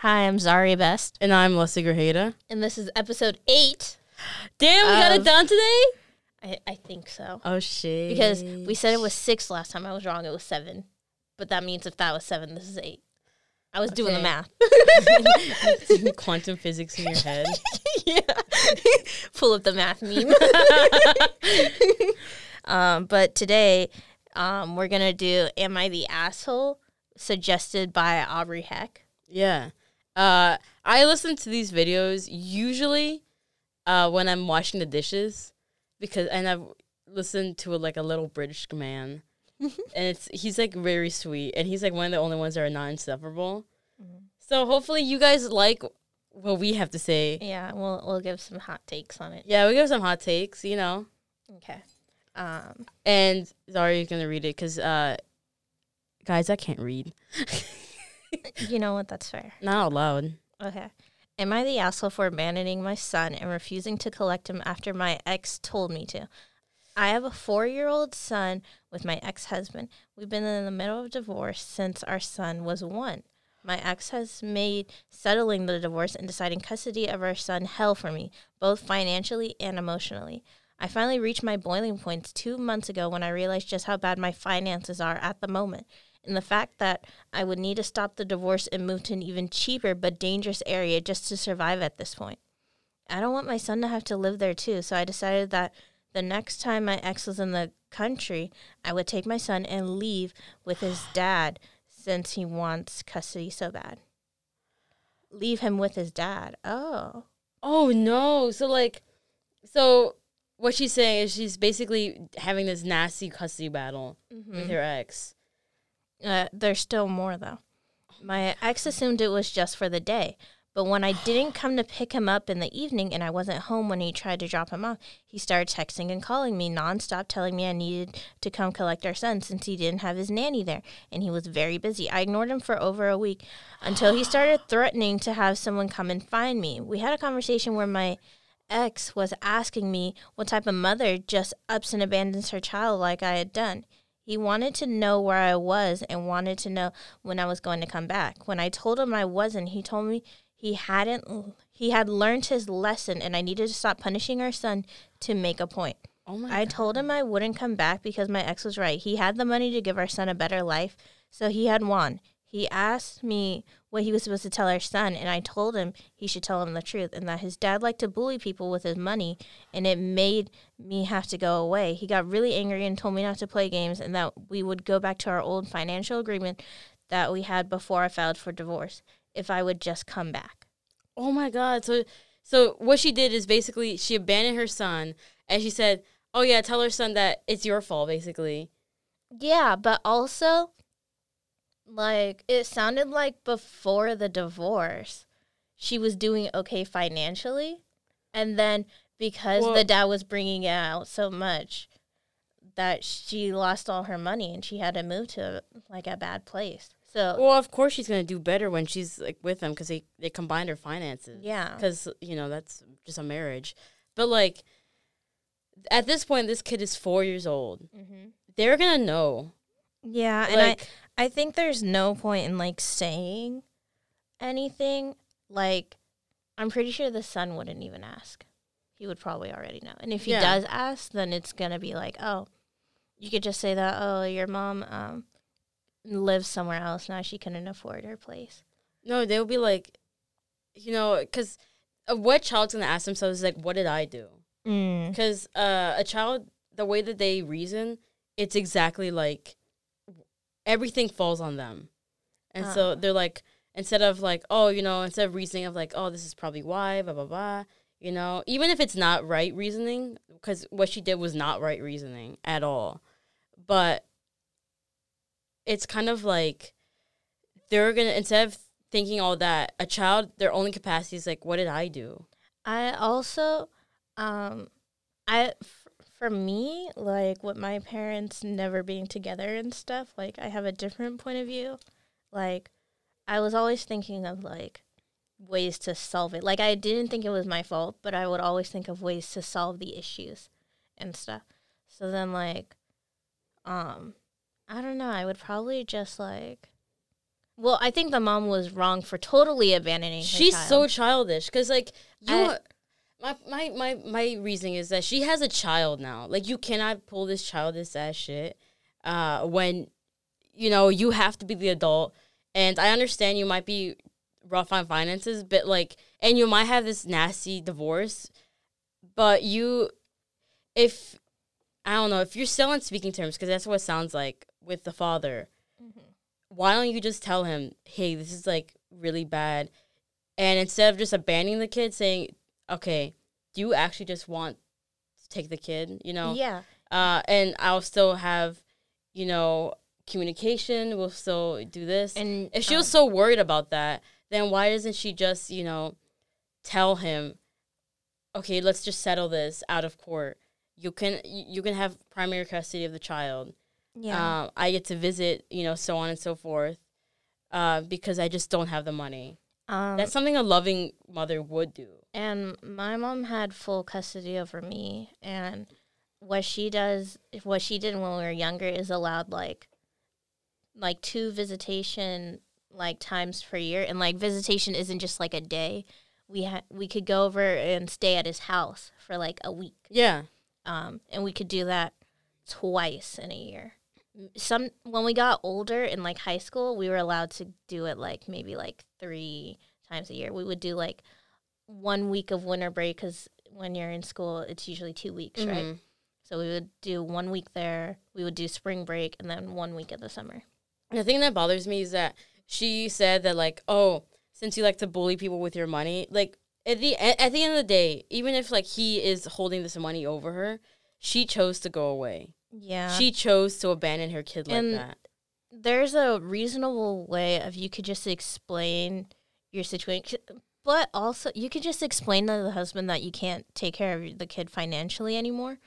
Hi, I'm Zariah Best. And I'm Leslie Grajeda. And this is episode 8. Damn, we got it down today? I think so. Oh, shit. Because we said it was 6 last time. I was wrong. It was 7. But that means if that was 7, this is 8. I was doing the math. Quantum physics in your head. Yeah. Pull up the math meme. But today, we're going to do Am I the Asshole? Suggested by Aubrey Heck. Yeah. I listen to these videos usually when I'm washing the dishes. And I've listened to a little British man. And he's very sweet. And he's one of the only ones that are not insufferable. Mm-hmm. So hopefully you guys like what we have to say. Yeah, we'll give some hot takes on it. Yeah, we'll give some hot takes, you know. Okay. And Zariah's going to read it because, guys, I can't read. You know what? That's fair. Not out loud. Okay. Am I the asshole for abandoning my son and refusing to collect him after my ex told me to? I have a 4-year-old son with my ex-husband. We've been in the middle of divorce since our son was 1. My ex has made settling the divorce and deciding custody of our son hell for me, both financially and emotionally. I finally reached my boiling point 2 months ago when I realized just how bad my finances are at the moment. And the fact that I would need to stop the divorce and move to an even cheaper but dangerous area just to survive at this point. I don't want my son to have to live there too, so I decided that the next time my ex was in the country, I would take my son and leave with his dad since he wants custody so bad. Leave him with his dad. Oh. Oh, no. So what she's saying is she's basically having this nasty custody battle with her ex. There's still more, though. My ex assumed it was just for the day, but when I didn't come to pick him up in the evening and I wasn't home when he tried to drop him off, he started texting and calling me nonstop, telling me I needed to come collect our son since he didn't have his nanny there, and he was very busy. I ignored him for over a week until he started threatening to have someone come and find me. We had a conversation where my ex was asking me what type of mother just ups and abandons her child like I had done. He wanted to know where I was and wanted to know when I was going to come back. When I told him I wasn't, he told me he had learned his lesson and I needed to stop punishing our son to make a point. Oh my God. Told him I wouldn't come back because my ex was right. He had the money to give our son a better life, so he had won. He asked me what he was supposed to tell our son, and I told him he should tell him the truth and that his dad liked to bully people with his money, and it made me have to go away. He got really angry and told me not to play games and that we would go back to our old financial agreement that we had before I filed for divorce if I would just come back. Oh, my God. So what she did is basically she abandoned her son, and she said, oh, yeah, tell her son that it's your fault, basically. Yeah, but also... it sounded like before the divorce, she was doing okay financially. And then the dad was bringing it out so much that she lost all her money and she had to move to, a bad place. So of course she's going to do better when she's, with him because they combined her finances. Yeah. Because, that's just a marriage. But, at this point, this kid is 4 years old. Mm-hmm. They're going to know. Yeah, and I think there's no point in, saying anything. I'm pretty sure the son wouldn't even ask. He would probably already know. And if he does ask, then it's going to be oh, you could just say that, oh, your mom lives somewhere else now. She couldn't afford her place. No, they would be because what child's going to ask themselves is, what did I do? Because a child, the way that they reason, it's exactly everything falls on them. And so they're instead of reasoning of this is probably why, blah, blah, blah, even if it's not right reasoning, because what she did was not right reasoning at all. But it's kind of they're going to, instead of thinking all that, a child, their only capacity is what did I do? I also, for me, with my parents never being together and stuff, I have a different point of view. I was always thinking of, ways to solve it. I didn't think it was my fault, but I would always think of ways to solve the issues and stuff. So then, I don't know, I would probably just, Well, I think the mom was wrong for totally abandoning her child. So childish, because, like, my reasoning is that she has a child now. Like, you cannot pull this childish-ass shit when, you know, you have to be the adult. And I understand you might be rough on finances, but, like, and you might have this nasty divorce, but you, if, I don't know, if you're still on speaking terms, because that's what it sounds like with the father, mm-hmm. Why don't you just tell him, hey, this is, like, really bad? And instead of just abandoning the kid, saying, okay, do you actually just want to take the kid, you know? Yeah. And I'll still have, you know, communication. We'll still do this. And if she was so worried about that, then why doesn't she just, you know, tell him, okay, let's just settle this out of court. You can have primary custody of the child. Yeah, I get to visit, you know, so on and so forth, because I just don't have the money. That's something a loving mother would do. And my mom had full custody over me, and what she did when we were younger is allowed like 2 visitation like times per year, and like visitation isn't just like a day. We could go over and stay at his house for like a week. Yeah, and we could do that twice in a year. When we got older in like high school, we were allowed to do it like maybe like 3 times a year. We would do like 1 week of winter break, because when you're in school, it's usually 2 weeks, mm-hmm. right? So we would do 1 week there. We would do spring break, and then 1 week of the summer. And the thing that bothers me is that she said that, like, oh, since you like to bully people with your money, like at the end of the day, even if like he is holding this money over her, she chose to go away. Yeah. She chose to abandon her kid like that. There's a reasonable way of you could just explain your situation. But also, you could just explain to the husband that you can't take care of the kid financially anymore.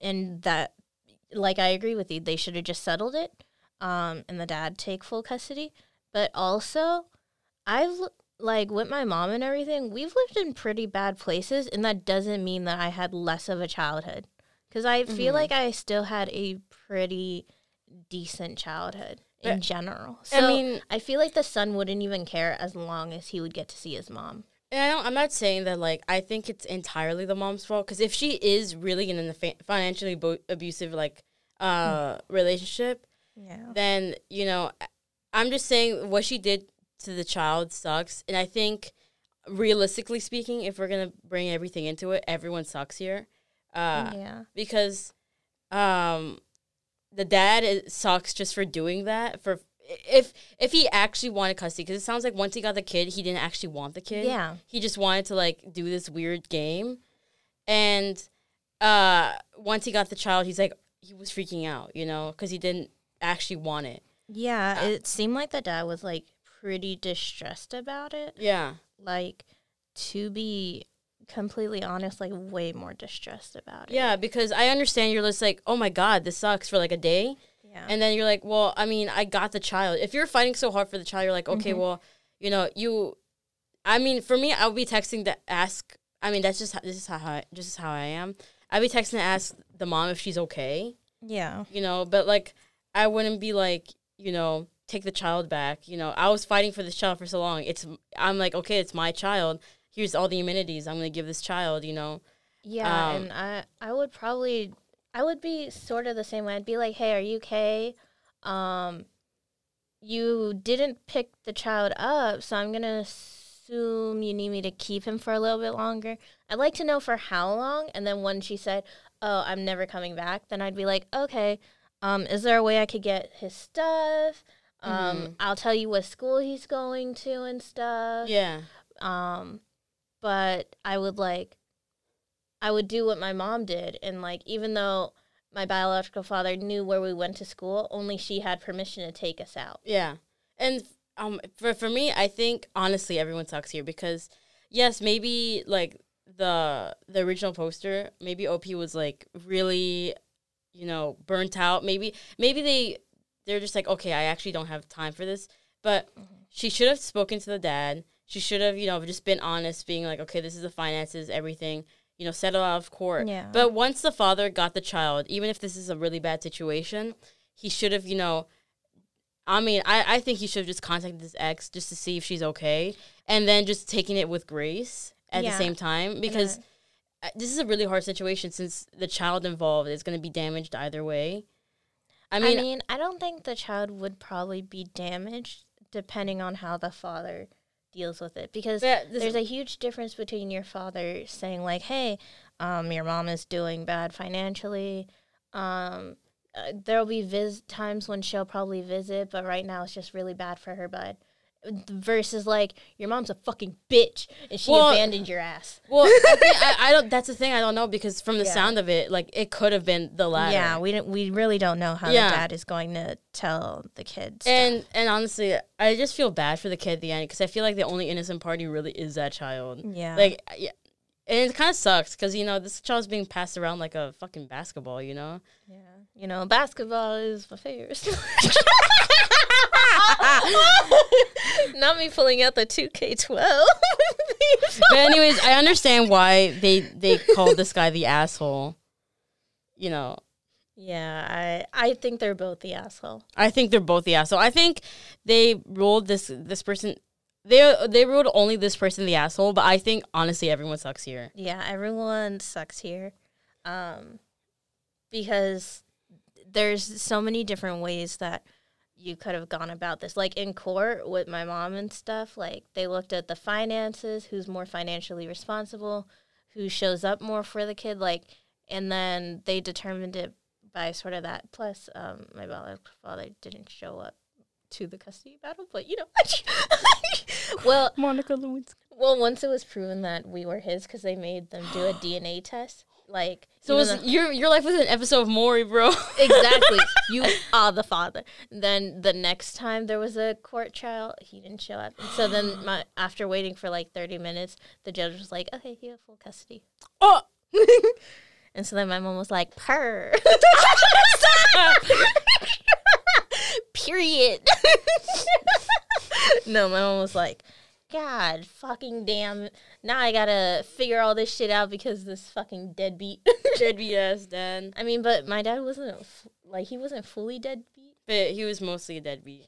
And that, like, I agree with you. They should have just settled it. And the dad take full custody. But also, I've, like, with my mom and everything, we've lived in pretty bad places. And that doesn't mean that I had less of a childhood. Because I feel mm-hmm. like I still had a pretty decent childhood in general. So I mean, I feel like the son wouldn't even care as long as he would get to see his mom. And I'm not saying that, like, I think it's entirely the mom's fault. Because if she is really in a financially abusive, like, relationship, yeah. then, you know, I'm just saying what she did to the child sucks. And I think, realistically speaking, if we're going to bring everything into it, everyone sucks here. Yeah. Because the dad sucks just for doing that. For if he actually wanted custody, because it sounds like once he got the kid, he didn't actually want the kid. Yeah, he just wanted to like do this weird game, and once he got the child, he's like he was freaking out, you know, because he didn't actually want it. Yeah, it seemed like the dad was like pretty distressed about it. Yeah, like to be completely honest, like way more distressed about it. Yeah, because I understand you're just like, oh my god, this sucks for like a day. Yeah. And then you're like, well, I mean, I got the child. If you're fighting so hard for the child, you're like, okay, mm-hmm. well, you know, I mean, for me, I would be texting to ask. I mean, that's just this is how I am. I'd be texting to ask the mom if she's okay. Yeah. You know, but like, I wouldn't be like, you know, take the child back. You know, I was fighting for this child for so long. I'm like, okay, it's my child. Here's all the amenities I'm going to give this child, you know. Yeah, and I would probably, I would be sort of the same way. I'd be like, hey, are you okay? You didn't pick the child up, so I'm going to assume you need me to keep him for a little bit longer. I'd like to know for how long. And then when she said, oh, I'm never coming back, then I'd be like, okay, is there a way I could get his stuff? Mm-hmm. I'll tell you what school he's going to and stuff. Yeah. But I would do what my mom did. And, like, even though my biological father knew where we went to school, only she had permission to take us out. Yeah. And for me, I think, honestly, everyone sucks here because, yes, maybe, like, the original poster, maybe OP was, like, really, you know, burnt out. Maybe they're just like, okay, I actually don't have time for this. But mm-hmm. she should have spoken to the dad. She should have, you know, just been honest, being like, okay, this is the finances, everything, you know, settle out of court. Yeah. But once the father got the child, even if this is a really bad situation, he should have, you know, I mean, I think he should have just contacted his ex just to see if she's okay. And then just taking it with grace at the same time. Because this is a really hard situation since the child involved is going to be damaged either way. I mean, I don't think the child would probably be damaged depending on how the father deals with it. Because there's a huge difference between your father saying, like, hey, your mom is doing bad financially. There'll be times when she'll probably visit, but right now it's just really bad for her, bud. Versus, like, your mom's a fucking bitch, and she abandoned your ass. Well, I don't. That's the thing. I don't know, because from the sound of it, like, it could have been the latter. Yeah, we really don't know how the dad is going to tell the kids. And honestly, I just feel bad for the kid at the end, because I feel like the only innocent party really is that child. Yeah. Like, and it kind of sucks, because, you know, this child's being passed around like a fucking basketball, you know? Yeah. You know, basketball is my favorite sport. Not me pulling out the 2K12. But anyways, I understand why they called this guy the asshole. You know. Yeah, I think they're both the asshole. I think they ruled this person. They ruled only this person the asshole, but I think honestly everyone sucks here. Yeah, everyone sucks here. Because there's so many different ways that you could have gone about this. Like, in court with my mom and stuff, like, they looked at the finances, who's more financially responsible, who shows up more for the kid, like, and then they determined it by sort of that. Plus, my father didn't show up to the custody battle, but, you know. Well, Monica Lewinsky. Well, once it was proven that we were his, because they made them do a DNA test. Like, so your life was an episode of Maury, bro. Exactly. You are the father. Then the next time there was a court trial, he didn't show up. And so then after waiting for like 30 minutes, the judge was like, okay, you have full custody. Oh. And so then my mom was like, purr. Period. No, my mom was like, God fucking damn. Now I gotta figure all this shit out because this fucking deadbeat ass dad. I mean, but my dad wasn't, like, he wasn't fully deadbeat. But he was mostly deadbeat.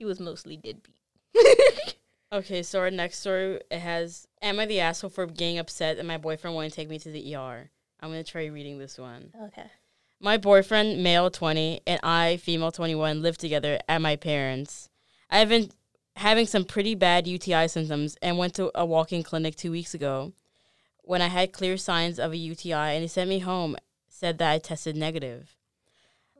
Okay, so our next story, it has, am I the asshole for getting upset that my boyfriend wouldn't take me to the ER? I'm gonna try reading this one. Okay. My boyfriend, male 20, and I, female 21, live together at my parents'. I've been having some pretty bad UTI symptoms and went to a walk-in clinic 2 weeks ago when I had clear signs of a UTI, and he sent me home, said that I tested negative.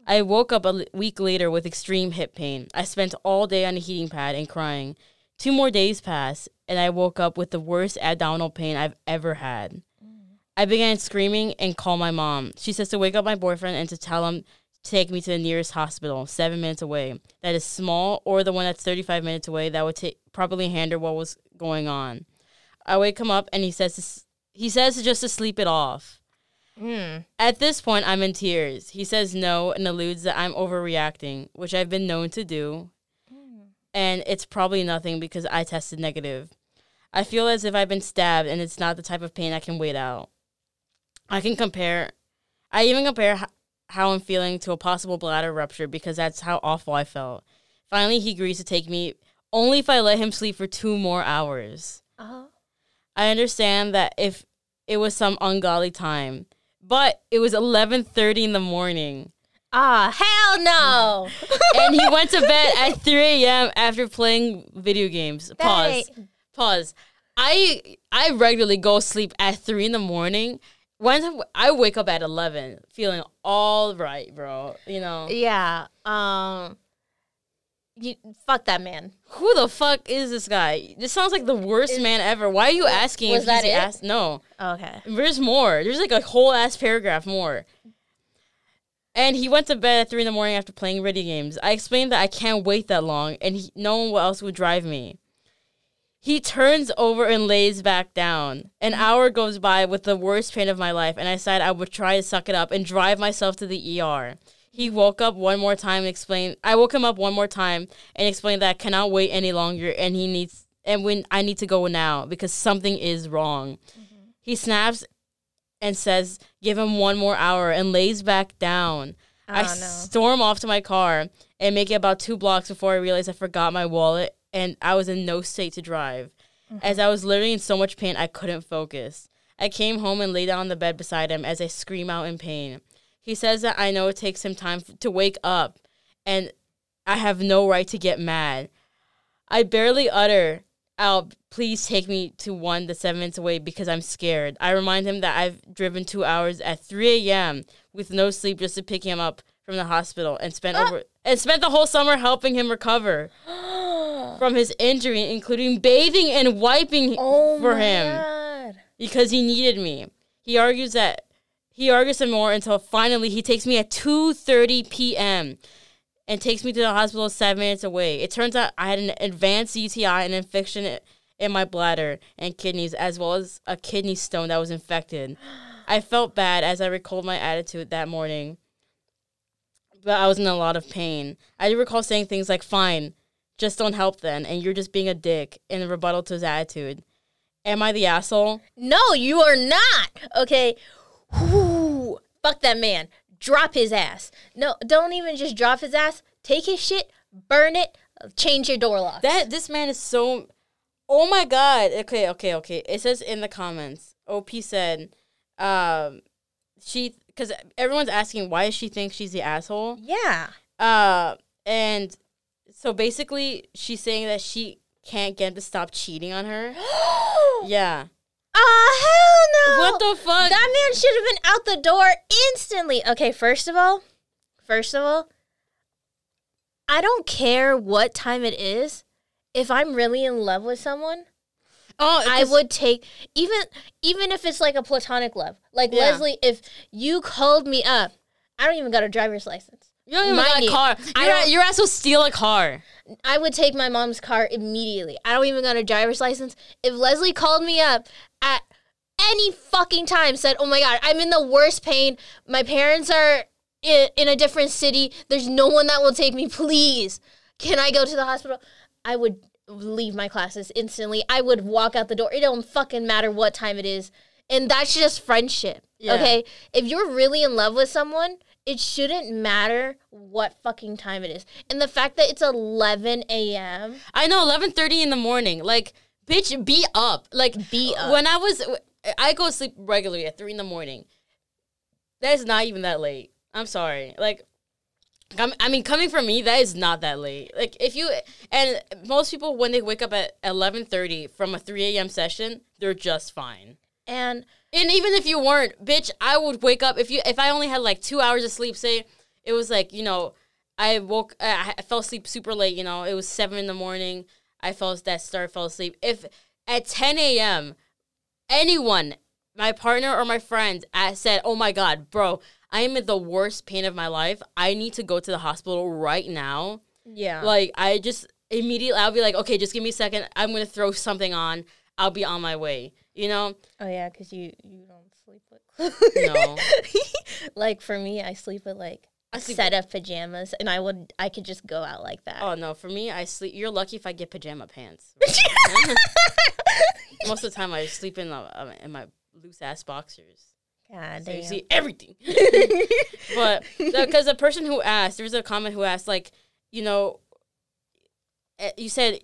I woke up a week later with extreme hip pain. I spent all day on a heating pad and crying. 2 more days passed, and I woke up with the worst abdominal pain I've ever had. I began screaming and called my mom. She says to wake up my boyfriend and to tell him take me to the nearest hospital, 7 minutes away, that is small, or the one that's 35 minutes away that would properly handle what was going on. I wake him up, and he says just to sleep it off. At this point, I'm in tears. He says no and alludes that I'm overreacting, which I've been known to do, and it's probably nothing because I tested negative. I feel as if I've been stabbed, and it's not the type of pain I can wait out. I even compare how I'm feeling to a possible bladder rupture because that's how awful I felt. Finally, he agrees to take me only if I let him sleep for 2 more hours. Uh-huh. I understand that if it was some ungodly time, but it was 11:30 in the morning. Ah, hell no! And he went to bed at 3 a.m. after playing video games. Pause. I regularly go sleep at 3 in the morning. When I wake up at 11, feeling all right, bro. You know. Yeah. You fuck that man. Who the fuck is this guy? This sounds like the worst man ever. Why are you asking? Was that it? No. Okay. There's more. There's like a whole ass paragraph more. And he went to bed at 3 in the morning after playing video games. I explained that I can't wait that long, and no one else would drive me. He turns over and lays back down. An hour goes by with the worst pain of my life, and I said I would try to suck it up and drive myself to the ER. He woke up one more time and explained. I woke him up one more time and explained that I cannot wait any longer, and I need to go now because something is wrong. Mm-hmm. He snaps and says, "Give him 1 more hour," and lays back down. I storm off to my car and make it about 2 blocks before I realized I forgot my wallet, and I was in no state to drive, as I was literally in so much pain I couldn't focus. I came home and lay down on the bed beside him as I scream out in pain. He says that I know it takes him time to wake up, and I have no right to get mad. I barely utter out, please take me to 7 minutes away because I'm scared. I remind him that I've driven 2 hours at 3 a.m. with no sleep just to pick him up from the hospital and spent the whole summer helping him recover from his injury, including bathing and wiping for him. God. Because he needed me. He argues some more until finally he takes me at 2:30 p.m. and takes me to the hospital 7 minutes away. It turns out I had an advanced UTI and infection in my bladder and kidneys, as well as a kidney stone that was infected. I felt bad as I recalled my attitude that morning, but I was in a lot of pain. I do recall saying things like, fine, just don't help then, and you're just being a dick, in rebuttal to his attitude. Am I the asshole? No, you are not. Okay. Whew. Fuck that man. Drop his ass. No, don't even just drop his ass. Take his shit, burn it, change your door locks. This man is so... Oh, my God. Okay. It says in the comments, OP said, she... Because everyone's asking, why does she think she's the asshole? Yeah. And so basically, she's saying that she can't get him to stop cheating on her. Yeah. Oh, hell no. What the fuck? That man should have been out the door instantly. Okay, first of all, I don't care what time it is. If I'm really in love with someone, I would take, even if it's like a platonic love. Like, yeah. Leslie, if you called me up, I don't even got a driver's license. You don't even got a car. Your ass will steal a car. I would take my mom's car immediately. I don't even got a driver's license. If Leslie called me up at any fucking time, said, oh my God, I'm in the worst pain. My parents are in a different city. There's no one that will take me. Please, can I go to the hospital? I would leave my classes instantly. I would walk out the door. It don't fucking matter what time it is. And that's just friendship, okay? If you're really in love with someone, it shouldn't matter what fucking time it is. And the fact that it's 11 a.m. I know, 11:30 in the morning. Like, bitch, be up. Like, be up. When I go to sleep regularly at 3 in the morning. That is not even that late. I'm sorry. Like, coming from me, that is not that late. Like, and most people, when they wake up at 11:30 from a 3 a.m. session, they're just fine. And even if you weren't, bitch, I would wake up if I only had like 2 hours of sleep. Say it was like, you know, I fell asleep super late. You know, it was 7 a.m. I fell asleep. If at 10 a.m. anyone, my partner or my friend, said, "Oh my God, bro, I am in the worst pain of my life. I need to go to the hospital right now." Yeah, like I just immediately, I'll be like, "Okay, just give me a second. I'm gonna throw something on. I'll be on my way." You know? Oh, yeah, because you don't sleep with... No. Like, for me, I sleep with, like, a set of pajamas, and I could just go out like that. Oh, no, for me, I sleep... You're lucky if I get pajama pants. Right? Most of the time, I sleep in my loose-ass boxers. God, so damn. You see everything. But, because the person who asked, there was a comment who asked, like, you know, you said...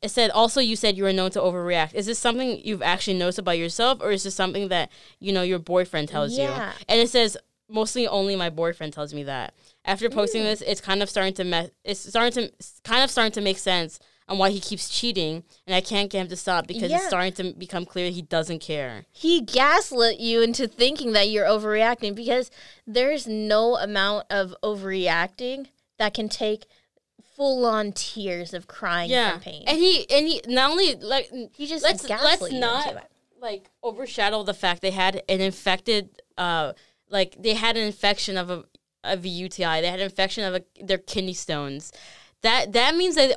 It said, also, you said you were known to overreact. Is this something you've actually noticed about yourself, or is this something that, you know, your boyfriend tells you? And it says, mostly only my boyfriend tells me that. After posting this, it's kind of starting to make sense on why he keeps cheating, and I can't get him to stop because it's starting to become clear he doesn't care. He gaslit you into thinking that you're overreacting, because there's no amount of overreacting that can take full-on tears of crying from pain. And he not only, like... He just let's not, like, overshadow the fact they had an infected... they had an infection of a UTI. They had an infection of their kidney stones. That means that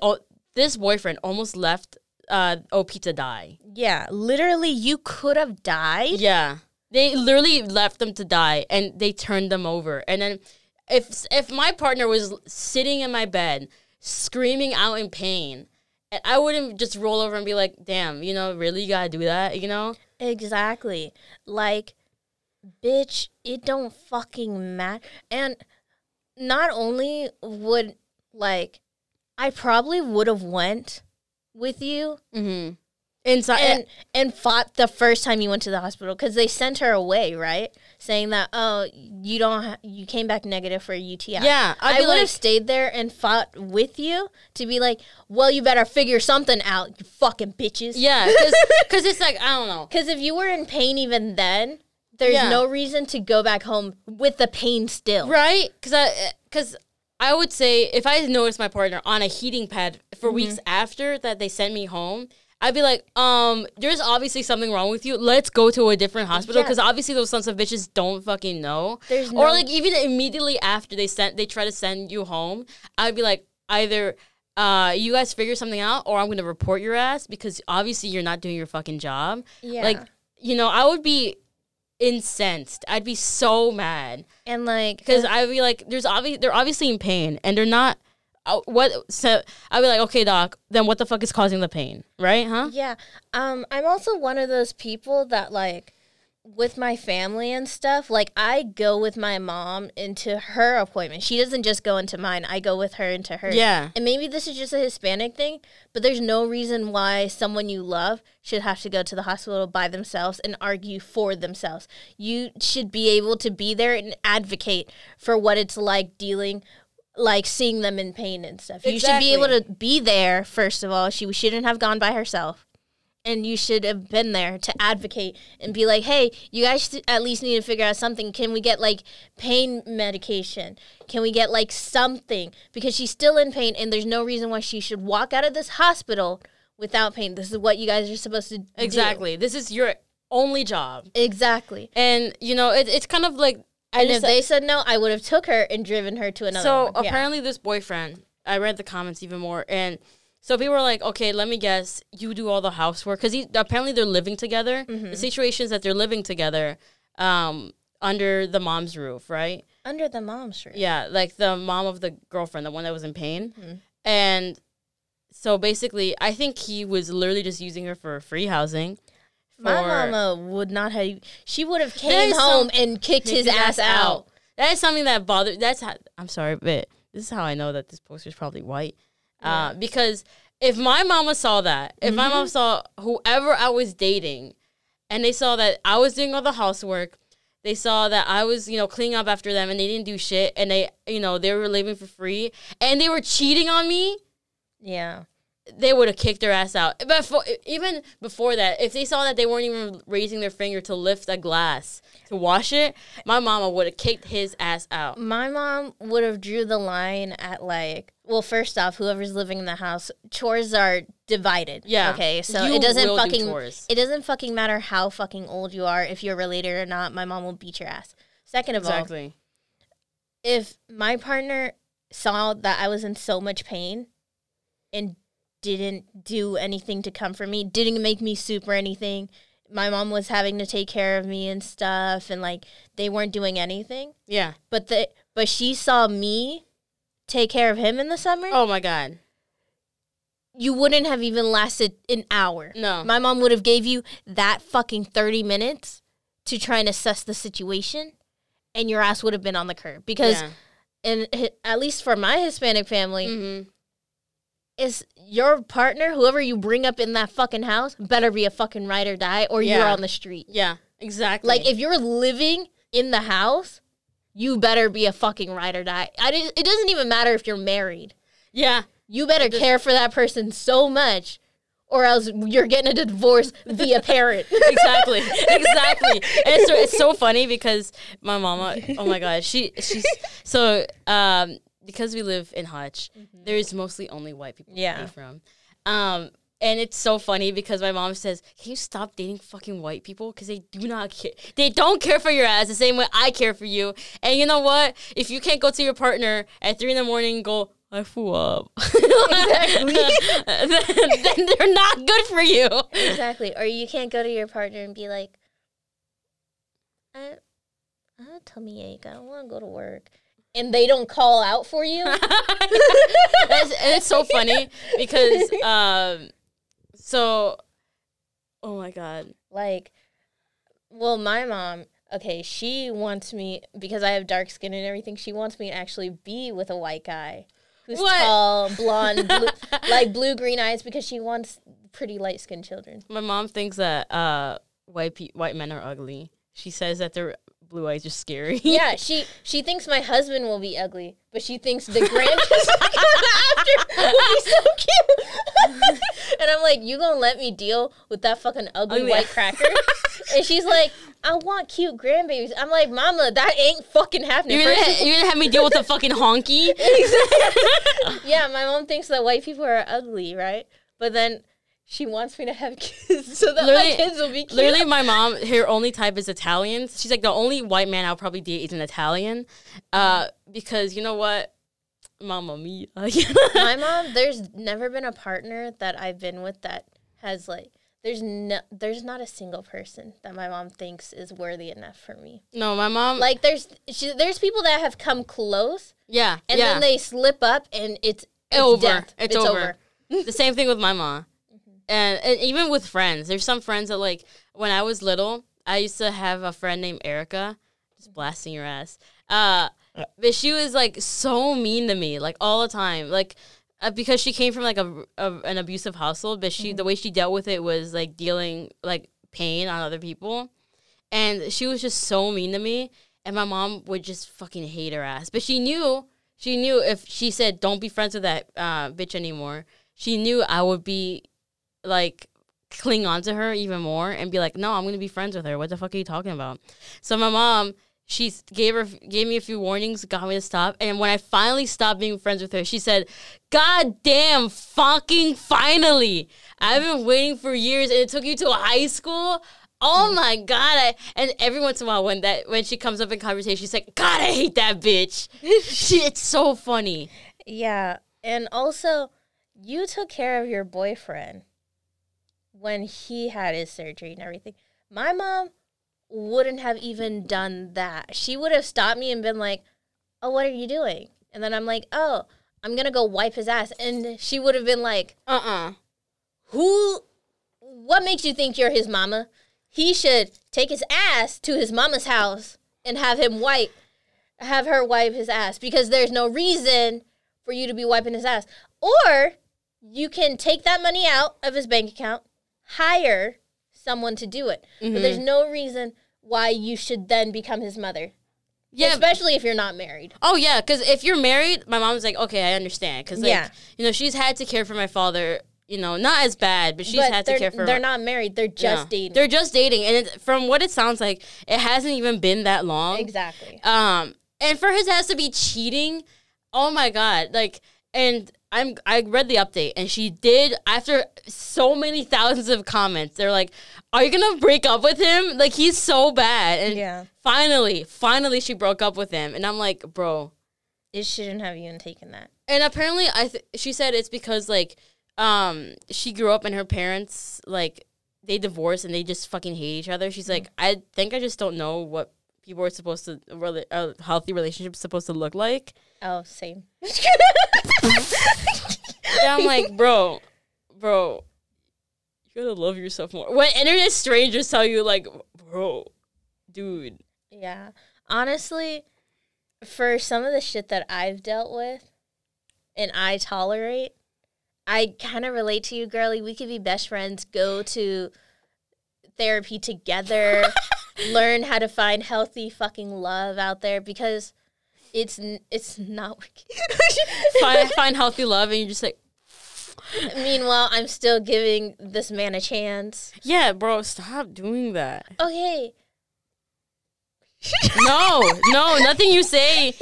this boyfriend almost left OP to die. Yeah. Literally, you could have died. Yeah. They literally left them to die, and they turned them over. And then if my partner was sitting in my bed... screaming out in pain, and I wouldn't just roll over and be like, damn, you know, really you gotta do that, you know? Exactly. Like, bitch, it don't fucking matter. And not only would like, I probably would have went with you mm-hmm. and fought the first time you went to the hospital because they sent her away, right? Saying that, oh, you came back negative for a UTI. Yeah. I would have stayed there and fought with you to be like, well, you better figure something out, you fucking bitches. Yeah, because it's like, I don't know. Because if you were in pain even then, there's no reason to go back home with the pain still. Right? Because I would say if I noticed my partner on a heating pad for mm-hmm. weeks after that they sent me home, I'd be like, there's obviously something wrong with you. Let's go to a different hospital because obviously those sons of bitches don't fucking know. Or like even immediately after they try to send you home, I'd be like, either you guys figure something out or I'm going to report your ass because obviously you're not doing your fucking job. Yeah. Like, you know, I would be incensed. I'd be so mad. And like, because I'd be like, they're obviously in pain and they're not. So I'd be like, okay, doc, then what the fuck is causing the pain, right? Huh? Yeah. I'm also one of those people that, like, with my family and stuff, like, I go with my mom into her appointment. She doesn't just go into mine. I go with her into hers. Yeah. And maybe this is just a Hispanic thing, but there's no reason why someone you love should have to go to the hospital by themselves and argue for themselves. You should be able to be there and advocate for what it's like dealing like seeing them in pain and stuff. Exactly. You should be able to be there, first of all. She shouldn't have gone by herself. And you should have been there to advocate and be like, hey, you guys at least need to figure out something. Can we get, like, pain medication? Can we get, like, something? Because she's still in pain, and there's no reason why she should walk out of this hospital without pain. This is what you guys are supposed to do. Exactly. This is your only job. Exactly. And, you know, it's kind of like, and if they said no, I would have took her and driven her to another one. So apparently this boyfriend, I read the comments even more. And so people were like, okay, let me guess, you do all the housework. Because apparently they're living together. Mm-hmm. The situation is that they're living together under the mom's roof, right? Under the mom's roof. Yeah, like the mom of the girlfriend, the one that was in pain. Mm-hmm. And so basically, I think he was literally just using her for free housing. My mama would not have. She would have came home and kicked his ass out. That is something that bothered. That's how. I'm sorry, but this is how I know that this poster is probably white. Yeah. Because if my mama saw that, if mm-hmm. my mom saw whoever I was dating, and they saw that I was doing all the housework, they saw that I was, you know, cleaning up after them, and they didn't do shit, and they, you know, they were living for free, and they were cheating on me. Yeah. They would have kicked their ass out. But even before that, if they saw that they weren't even raising their finger to lift a glass to wash it, my mama would have kicked his ass out. My mom would have drew the line at, like, well, first off, whoever's living in the house, chores are divided. Yeah. Okay, so it doesn't fucking matter how fucking old you are, if you're related or not, my mom will beat your ass. Second of all, if my partner saw that I was in so much pain and didn't do anything to comfort me, didn't make me soup or anything. My mom was having to take care of me and stuff, and, like, they weren't doing anything. Yeah. But she saw me take care of him in the summer. Oh, my God. You wouldn't have even lasted an hour. No. My mom would have gave you that fucking 30 minutes to try and assess the situation, and your ass would have been on the curb. Because, and at least for my Hispanic family, mm-hmm. is your partner, whoever you bring up in that fucking house, better be a fucking ride or die, or you're on the street. Yeah, exactly. Like, if you're living in the house, you better be a fucking ride or die. It doesn't even matter if you're married. Yeah. You better care for that person so much, or else you're getting a divorce via parent. Exactly. Exactly. And it's so funny because my mama, oh, my God, she's so... because we live in Hutch, mm-hmm. there is mostly only white people to be from. And it's so funny because my mom says, can you stop dating fucking white people? Because they do not care. They don't care for your ass the same way I care for you. And you know what? If you can't go to your partner at 3 a.m. and go, I flew up. Exactly. then they're not good for you. Exactly. Or you can't go to your partner and be like, I tell me, I don't want to go to work. And they don't call out for you. And it's so funny because, oh, my God. Like, well, my mom, okay, she wants me, because I have dark skin and everything, she wants me to actually be with a white guy. who's tall, blonde, blue, like blue-green eyes, because she wants pretty light-skinned children. My mom thinks that white men are ugly. She says that they're... blue eyes are scary. Yeah, she thinks my husband will be ugly, but she thinks the grandkids after will be so cute. And I'm like, you gonna let me deal with that fucking ugly white cracker? And she's like, I want cute grandbabies. I'm like, Mama, that ain't fucking happening. You're gonna have me deal with a fucking honky? Yeah, my mom thinks that white people are ugly, right? But then... she wants me to have kids so that my kids will be cute. Literally, my mom, her only type is Italians. She's like, the only white man I'll probably date is an Italian. Because, you know what? Mamma mia. My mom, there's never been a partner that I've been with that has, like, there's not a single person that my mom thinks is worthy enough for me. No, my mom. Like, there's people that have come close. Yeah, and then they slip up, and it's over. Death. It's over. The same thing with my mom. And even with friends, there's some friends that, like, when I was little, I used to have a friend named Erica. Just blasting your ass. But she was, like, so mean to me, like, all the time. Like, because she came from, like, an abusive household, but the way she dealt with it was, like, dealing, like, pain on other people. And she was just so mean to me. And my mom would just fucking hate her ass. But she knew if she said, don't be friends with that bitch anymore, she knew I would be... like, cling on to her even more and be like, no, I'm going to be friends with her. What the fuck are you talking about? So my mom, she gave me a few warnings, got me to stop. And when I finally stopped being friends with her, she said, God damn fucking finally. I've been waiting for years and it took you to high school. Oh my God. And every once in a while when she comes up in conversation, she's like, God, I hate that bitch. It's so funny. Yeah. And also, you took care of your boyfriend when he had his surgery and everything. My mom wouldn't have even done that. She would have stopped me and been like, oh, what are you doing? And then I'm like, oh, I'm going to go wipe his ass. And she would have been like, what makes you think you're his mama? He should take his ass to his mama's house and have her wipe his ass, because there's no reason for you to be wiping his ass. Or you can take that money out of his bank account, hire someone to do it. Mm-hmm. But there's no reason why you should then become his mother. Yeah. Especially if you're not married. Oh, yeah. Because if you're married, my mom's like, okay, I understand. Because, like, you know, she's had to care for my father, you know, not as bad, but she's had to care for... They're not married. They're just dating. They're just dating. And from what it sounds like, it hasn't even been that long. Exactly. And for his ass to be cheating, oh, my God. Like, and... I read the update, and she did, after so many thousands of comments, they're like, are you going to break up with him? Like, he's so bad. And finally she broke up with him. And I'm like, bro. It shouldn't have even taken that. And apparently, she said it's because, like, she grew up and her parents, like, they divorced and they just fucking hate each other. She's like, I think I just don't know what people are supposed to, a healthy relationship is supposed to look like. Oh, same. Yeah, I'm like, bro, you gotta love yourself more. When internet strangers tell you, like, bro, dude. Yeah. Honestly, for some of the shit that I've dealt with and I tolerate, I kind of relate to you, girly. We could be best friends, go to therapy together, learn how to find healthy fucking love out there, because... It's not working. Find healthy love, and you're just like... Meanwhile, I'm still giving this man a chance. Yeah, bro, stop doing that. Okay. No, nothing you say.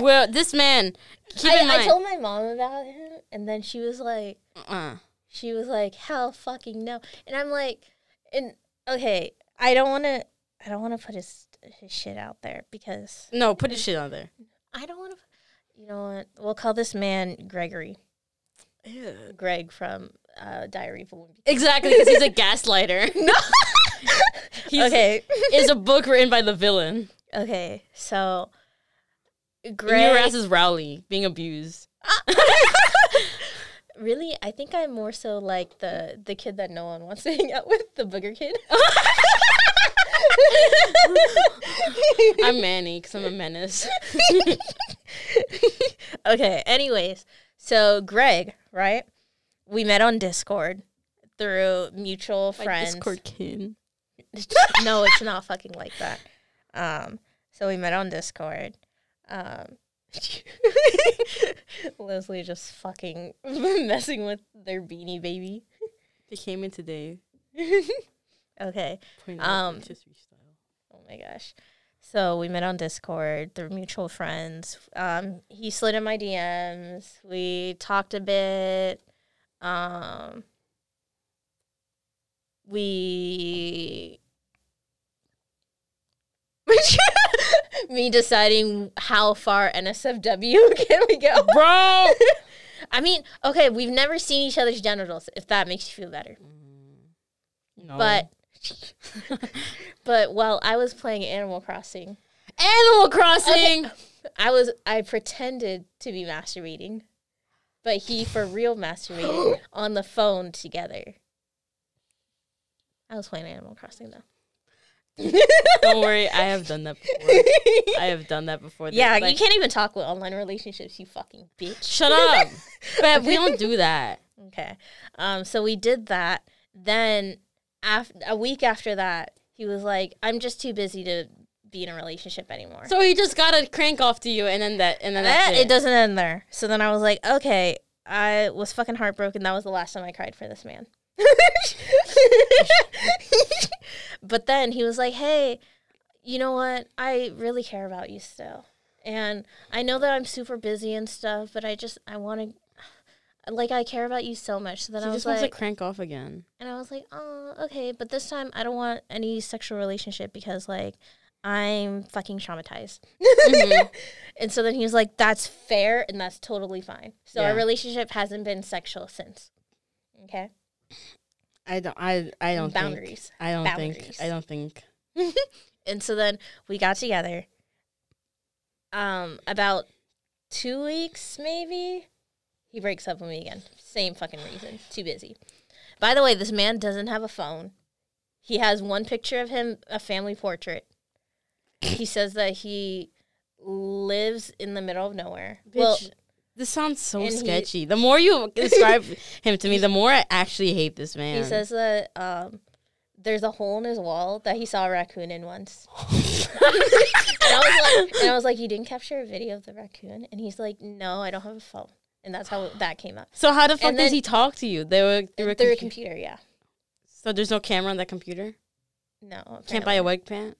Well, this man, keep in mind. I told my mom about him, and then she was like... She was like, hell fucking no. And I'm like... I don't want to put his shit out there, because... No, put his shit out there. I don't want to... You know what? We'll call this man Gregory. Yeah. Greg from Diary of a Wimpy Kid. Exactly, because he's a gaslighter. No! It's a book written by the villain. Okay, so... Greg... And your ass is Rowley, being abused. Really? I think I'm more so like the kid that no one wants to hang out with, the booger kid. I'm Manny, because I'm a menace. Okay, anyways, So Greg, right? We met on Discord through mutual friends. Discord kin. No, it's not fucking like that. So we met on Discord. Leslie just fucking messing with their beanie baby. They came in today. Okay. Oh my gosh. So we met on Discord. They're mutual friends. He slid in my DMs. We talked a bit. Me deciding how far NSFW can we go. Bro! I mean, okay, we've never seen each other's genitals, if that makes you feel better. No. But while I was playing Animal Crossing! Okay. I pretended to be masturbating, but he for real masturbated on the phone together. I was playing Animal Crossing, though. Don't worry, I have done that before. Yeah, like, you can't even talk with online relationships, you fucking bitch. Shut up. But we don't do that. Okay. So we did that. Then a week after that, he was like, I'm just too busy to be in a relationship anymore. So he just got a crank off to you and then that's it. It doesn't end there. So then I was like, okay, I was fucking heartbroken. That was the last time I cried for this man. But then he was like, hey, you know what? I really care about you still. And I know that I'm super busy and stuff, but I want to, like, I care about you so much. So then I was like, he just wants to crank off again. And I was like, oh, okay. But this time I don't want any sexual relationship because, like, I'm fucking traumatized. Mm-hmm. And so then he was like, that's fair and that's totally fine. So yeah. Our relationship hasn't been sexual since. Okay. I don't think. And so then we got together. About 2 weeks maybe. He breaks up with me again. Same fucking reason. Too busy. By the way, this man doesn't have a phone. He has one picture of him, a family portrait. He says that he lives in the middle of nowhere. Bitch. Well, this sounds so sketchy. The more you describe him to me, the more I actually hate this man. He says that there's a hole in his wall that he saw a raccoon in once. And I was like, you didn't capture a video of the raccoon? And he's like, no, I don't have a phone. And that's how that came up. So how the fuck does he talk to you? Through a computer, yeah. So there's no camera on that computer? No. Apparently. Can't buy a webcam?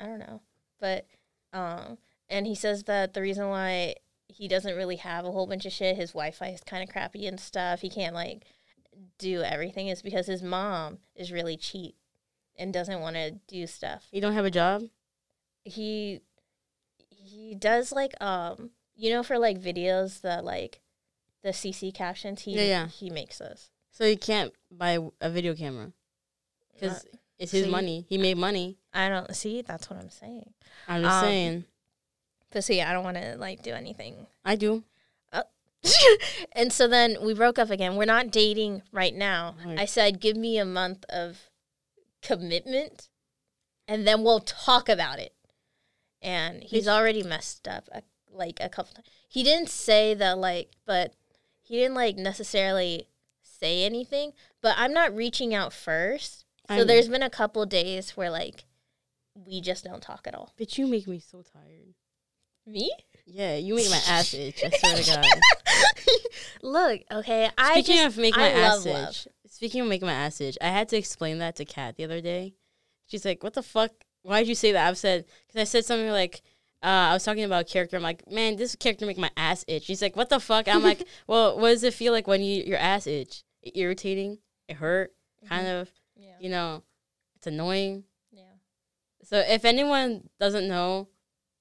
I don't know. But, and he says that the reason why he doesn't really have a whole bunch of shit. His Wi-Fi is kind of crappy and stuff. He can't, like, do everything. It's because his mom is really cheap and doesn't want to do stuff. You don't have a job? He does, like, you know, for, like, videos, the CC captions, he makes those. So he can't buy a video camera because it's his money. He made money. I don't see. That's what I'm saying. I'm just saying. But so, yeah, I don't want to, like, do anything. I do. And so then we broke up again. We're not dating right now. Right. I said, give me a month of commitment, and then we'll talk about it. And he's already messed up, like, a couple times. He didn't say that, like, but he didn't, like, necessarily say anything. But I'm not reaching out first. So there's been a couple days where, like, we just don't talk at all. But you make me so tired. Me? Yeah, you make my ass itch. I swear to God. Look, okay. Speaking of making my ass itch, I had to explain that to Kat the other day. She's like, "What the fuck? Why did you say that?" Because I said something like, "I was talking about character." I'm like, "Man, this character make my ass itch." She's like, "What the fuck?" I'm like, "Well, what does it feel like when your ass itch? It irritating? It hurt? Kind of? Yeah. You know, it's annoying." Yeah. So if anyone doesn't know.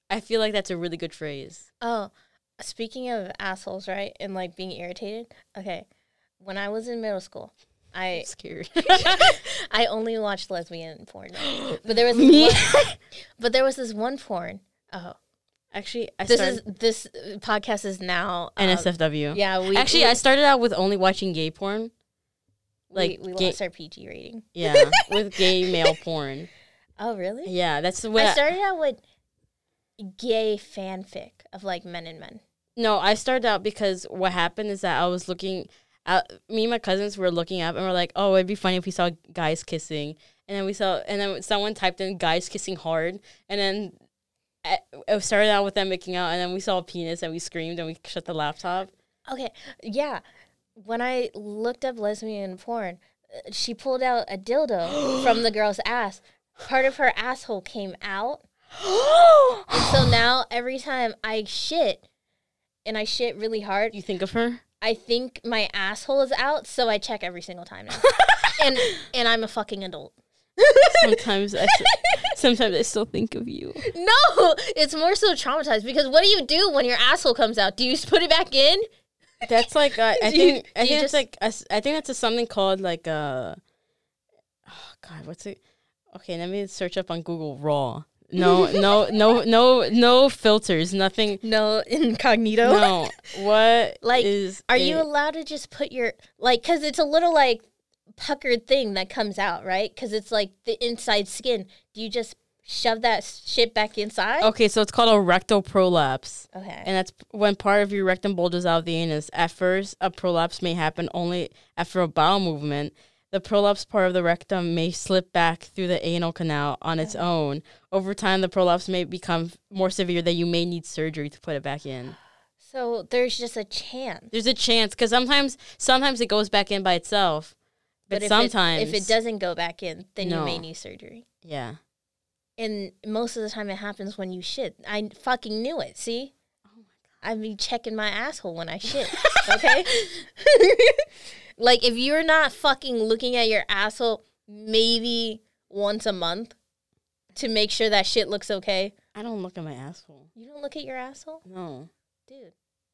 I feel like that's a really good phrase. Oh, speaking of assholes, right? And, like, being irritated. Okay. When I was in middle school, I'm scared. I only watched lesbian porn. But there was this one porn. Oh. Actually, this podcast is now NSFW. Yeah, I started out with only watching gay porn. Like we lost our PG rating. Yeah, with gay male porn. Oh, really? Yeah, that's the way I started out with gay fanfic of, like, men and men. No, I started out because what happened is that I was looking out, me and my cousins were looking up and we're like, oh, it'd be funny if we saw guys kissing. And then we saw, and then someone typed in guys kissing hard. And then it started out with them making out. And then we saw a penis and we screamed and we shut the laptop. Okay. Yeah. When I looked up lesbian porn, she pulled out a dildo from the girl's ass. Part of her asshole came out. And so now every time I shit, and I shit really hard. You think of her? I think my asshole is out, so I check every single time now. and I'm a fucking adult. Sometimes I still think of you. No, it's more so traumatized because what do you do when your asshole comes out? Do you just put it back in? That's like I think that's something called like oh god, what's it? Okay, let me search up on Google raw. No filters, nothing. No incognito. No, what like is? Are you allowed to just put your like? Because it's a little like puckered thing that comes out, right? Because it's like the inside skin. Do you just shove that shit back inside? Okay, so it's called a rectal prolapse. Okay, and that's when part of your rectum bulges out of the anus. At first, a prolapse may happen only after a bowel movement. The prolapse part of the rectum may slip back through the anal canal on its own. Over time, the prolapse may become more severe that you may need surgery to put it back in. So there's just a chance. There's a chance because sometimes it goes back in by itself, but sometimes if it doesn't go back in, then you may need surgery. Yeah, and most of the time it happens when you shit. I fucking knew it. See, oh my god, I'd be checking my asshole when I shit. Okay. Like, if you're not fucking looking at your asshole maybe once a month to make sure that shit looks okay. I don't look at my asshole. You don't look at your asshole? No. Dude,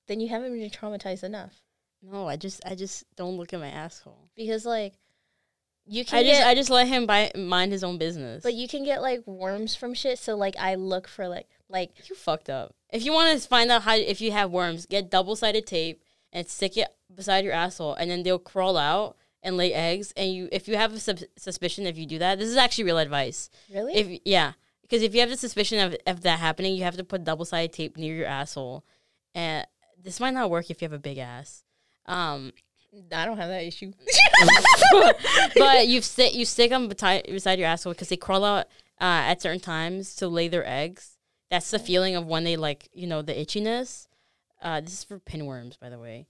then you haven't been traumatized enough. No, I just don't look at my asshole. Because, like, you can I just let him mind his own business. But you can get, like, worms from shit, so, like, I look for, like... You fucked up. If you want to find out if you have worms, get double-sided tape and stick it beside your asshole, and then they'll crawl out and lay eggs. And if you have a suspicion, if you do that, this is actually real advice. Really? Because if you have the suspicion of that happening, you have to put double-sided tape near your asshole. And this might not work if you have a big ass. I don't have that issue. But you stick them beside your asshole because they crawl out at certain times to lay their eggs. That's the feeling of when they the itchiness. This is for pinworms, by the way.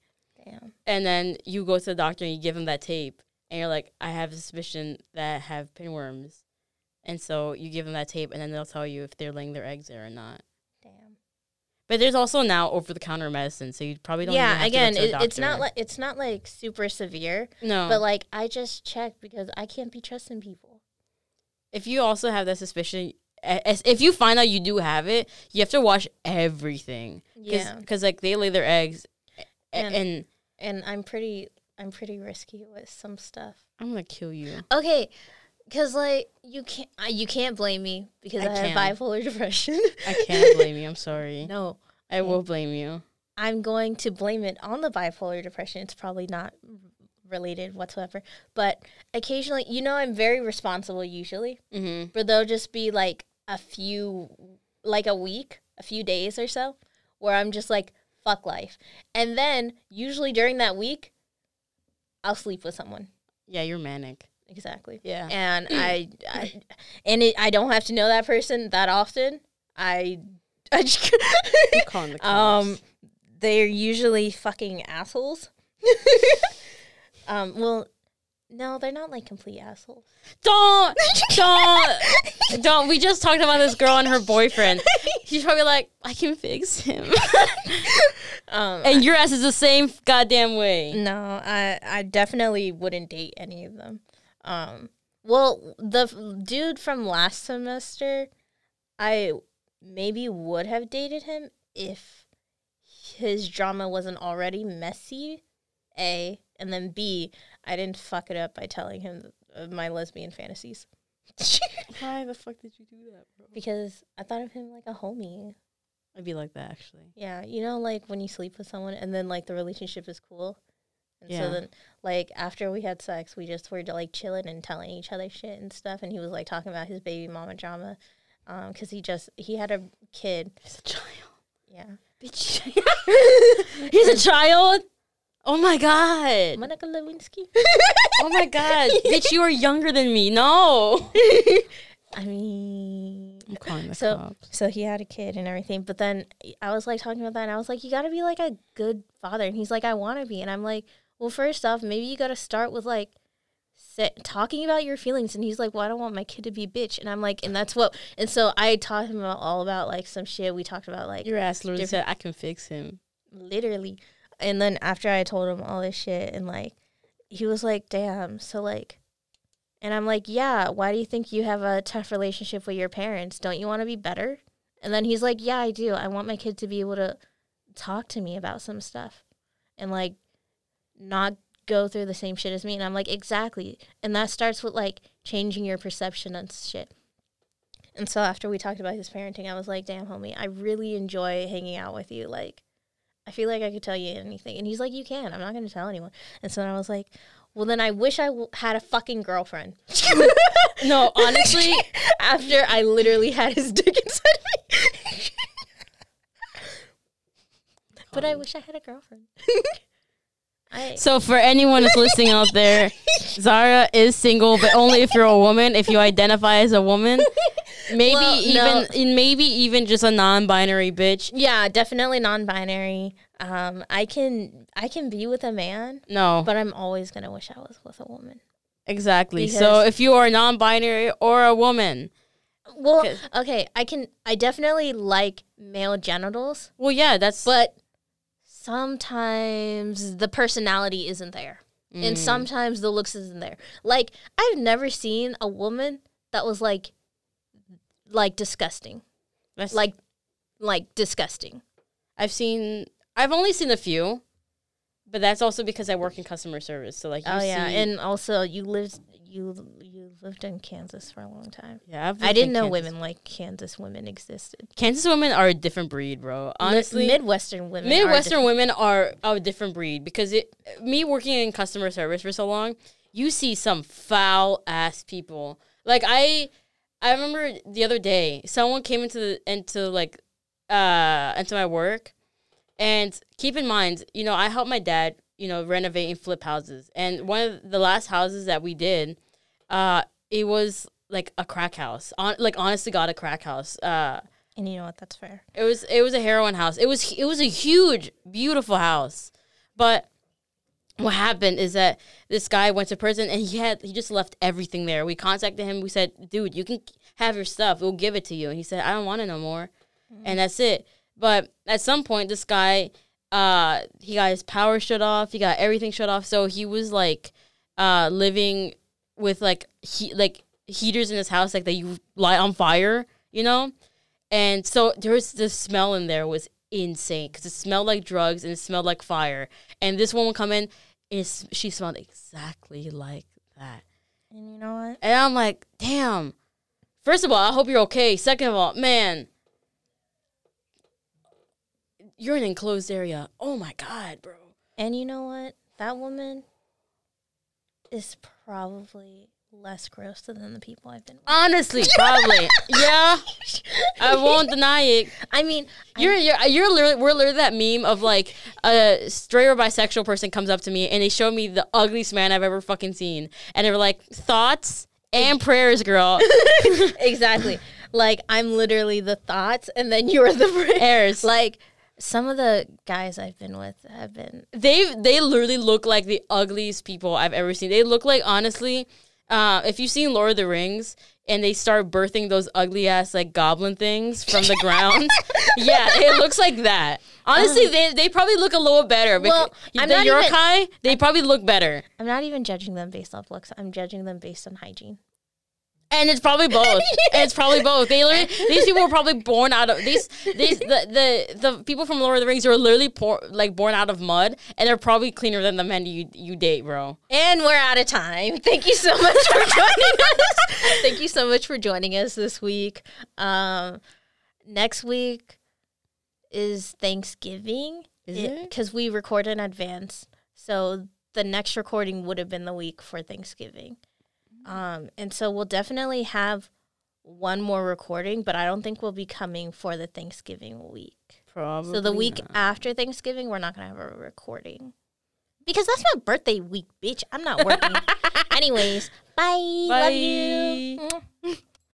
Yeah. And then you go to the doctor and you give him that tape and you're like, I have a suspicion that I have pinworms. And so you give them that tape and then they'll tell you if they're laying their eggs there or not. Damn. But there's also now over-the-counter medicine, so you probably don't even have to go to a doctor. It's not like super severe. No. But like I just checked because I can't be trusting people. If you also have that suspicion, if you find out you do have it, you have to watch everything. Yeah. Because like they lay their eggs and I'm pretty risky with some stuff. I'm gonna kill you. Okay, because like you can't blame me because I have bipolar depression. I can't blame you. I'm sorry. No, I will blame you. I'm going to blame it on the bipolar depression. It's probably not related whatsoever. But occasionally, I'm very responsible usually. Mm-hmm. But there'll just be like a few days or so, where I'm just like, fuck life. And then, usually during that week, I'll sleep with someone. Yeah, you're manic. Exactly. Yeah. And I don't have to know that person that often. I just... I'm calling the cops. They're usually fucking assholes. Well... No, they're not like complete assholes. Don't. We just talked about this girl and her boyfriend. She's probably like, I can fix him. And your ass is the same goddamn way. No, I definitely wouldn't date any of them. Well, the dude from last semester, I maybe would have dated him if his drama wasn't already messy. A. And then B, I didn't fuck it up by telling him my lesbian fantasies. Why the fuck did you do that, bro? Because I thought of him like a homie. I'd be like that, actually. Yeah, like when you sleep with someone and then like the relationship is cool. And so then like after we had sex, we just were like chilling and telling each other shit and stuff. And he was like talking about his baby mama drama because he had a kid. He's a child. Yeah. Bitch. He's a child? Oh my god. Monica Lewinsky? Oh my god. Bitch, you are younger than me. No. I mean, I'm calling the cops. So he had a kid and everything, but then I was like talking about that and I was like, you gotta be like a good father. And he's like, I wanna be. And I'm like, well, first off, maybe you gotta start with like talking about your feelings. And he's like, well, I don't want my kid to be bitch. And I'm like, and that's what, and so I taught him all about like some shit. We talked about like, your ass literally said, I can fix him. Literally. And then after I told him all this shit and like, he was like, damn. So like, and I'm like, yeah, why do you think you have a tough relationship with your parents? Don't you want to be better? And then he's like, yeah, I do. I want my kid to be able to talk to me about some stuff and like not go through the same shit as me. And I'm like, exactly. And that starts with like changing your perception on shit. And so after we talked about his parenting, I was like, damn, homie, I really enjoy hanging out with you. Like, I feel like I could tell you anything. And he's like, you can. I'm not going to tell anyone. And so then I was like, well, then I wish I had a fucking girlfriend. No, honestly, after I literally had his dick inside me. But I wish I had a girlfriend. So for anyone that's listening out there, Zara is single, but only if you're a woman. If you identify as a woman, maybe maybe even just a non-binary bitch. Yeah, definitely non-binary. I can be with a man. No, but I'm always gonna wish I was with a woman. Exactly. So if you are non-binary or a woman. Well, okay, I definitely like male genitals. Well, yeah, but sometimes the personality isn't there. Mm. And sometimes the looks isn't there. Like, I've never seen a woman that was, like disgusting. Like, disgusting. I've only seen a few, but that's also because I work in customer service. So, like, and also you lived in Kansas for a long time. Yeah, I didn't know women like Kansas women existed. Kansas women are a different breed, bro. Honestly, Midwestern women are a different breed because me working in customer service for so long, you see some foul ass people. Like I remember the other day, someone came into my work, and keep in mind, you know, I helped my dad, you know, renovate and flip houses. And one of the last houses that we did, it was like a crack house. Honest to God, a crack house. And you know what? That's fair. It was a heroin house. It was a huge, beautiful house. But what happened is that this guy went to prison and he just left everything there. We contacted him. We said, dude, you can have your stuff. We'll give it to you. And he said, I don't want it no more. Mm-hmm. And that's it. But at some point, this guy, he got his power shut off. He got everything shut off. So he was like living with like heaters in his house, like that you light on fire, you know. And so there's the smell in there was insane because it smelled like drugs and it smelled like fire. And this woman come in, and she smelled exactly like that. And you know what? And I'm like, damn. First of all, I hope you're okay. Second of all, man. You're in an enclosed area. Oh, my God, bro. And you know what? That woman is probably less gross than the people I've been with. Honestly, probably. Yeah. I won't deny it. I mean, we're literally that meme of, like, a straight or bisexual person comes up to me, and they show me the ugliest man I've ever fucking seen. And they were like, thoughts and prayers, girl. Exactly. Like, I'm literally the thoughts, and then you're the prayers. Like, some of the guys I've been with have been... They literally look like the ugliest people I've ever seen. They look like, honestly, if you've seen Lord of the Rings and they start birthing those ugly-ass, like, goblin things from the ground. Yeah, it looks like that. Honestly, they probably look a little better. Well, the Uruk-hai, they probably look better. I'm not even judging them based off looks. I'm judging them based on hygiene. And it's probably both. These people were probably born out of the people from Lord of the Rings were literally born out of mud, and they're probably cleaner than the men you date, bro. And we're out of time. Thank you so much for joining us. Thank you so much for joining us this week. Next week is Thanksgiving. Is it? Because we record in advance, so the next recording would have been the week for Thanksgiving. And so we'll definitely have one more recording, but I don't think we'll be coming for the Thanksgiving week. Probably. So the week after Thanksgiving, we're not going to have a recording. Because that's my birthday week, bitch. I'm not working. Anyways, bye. Love you.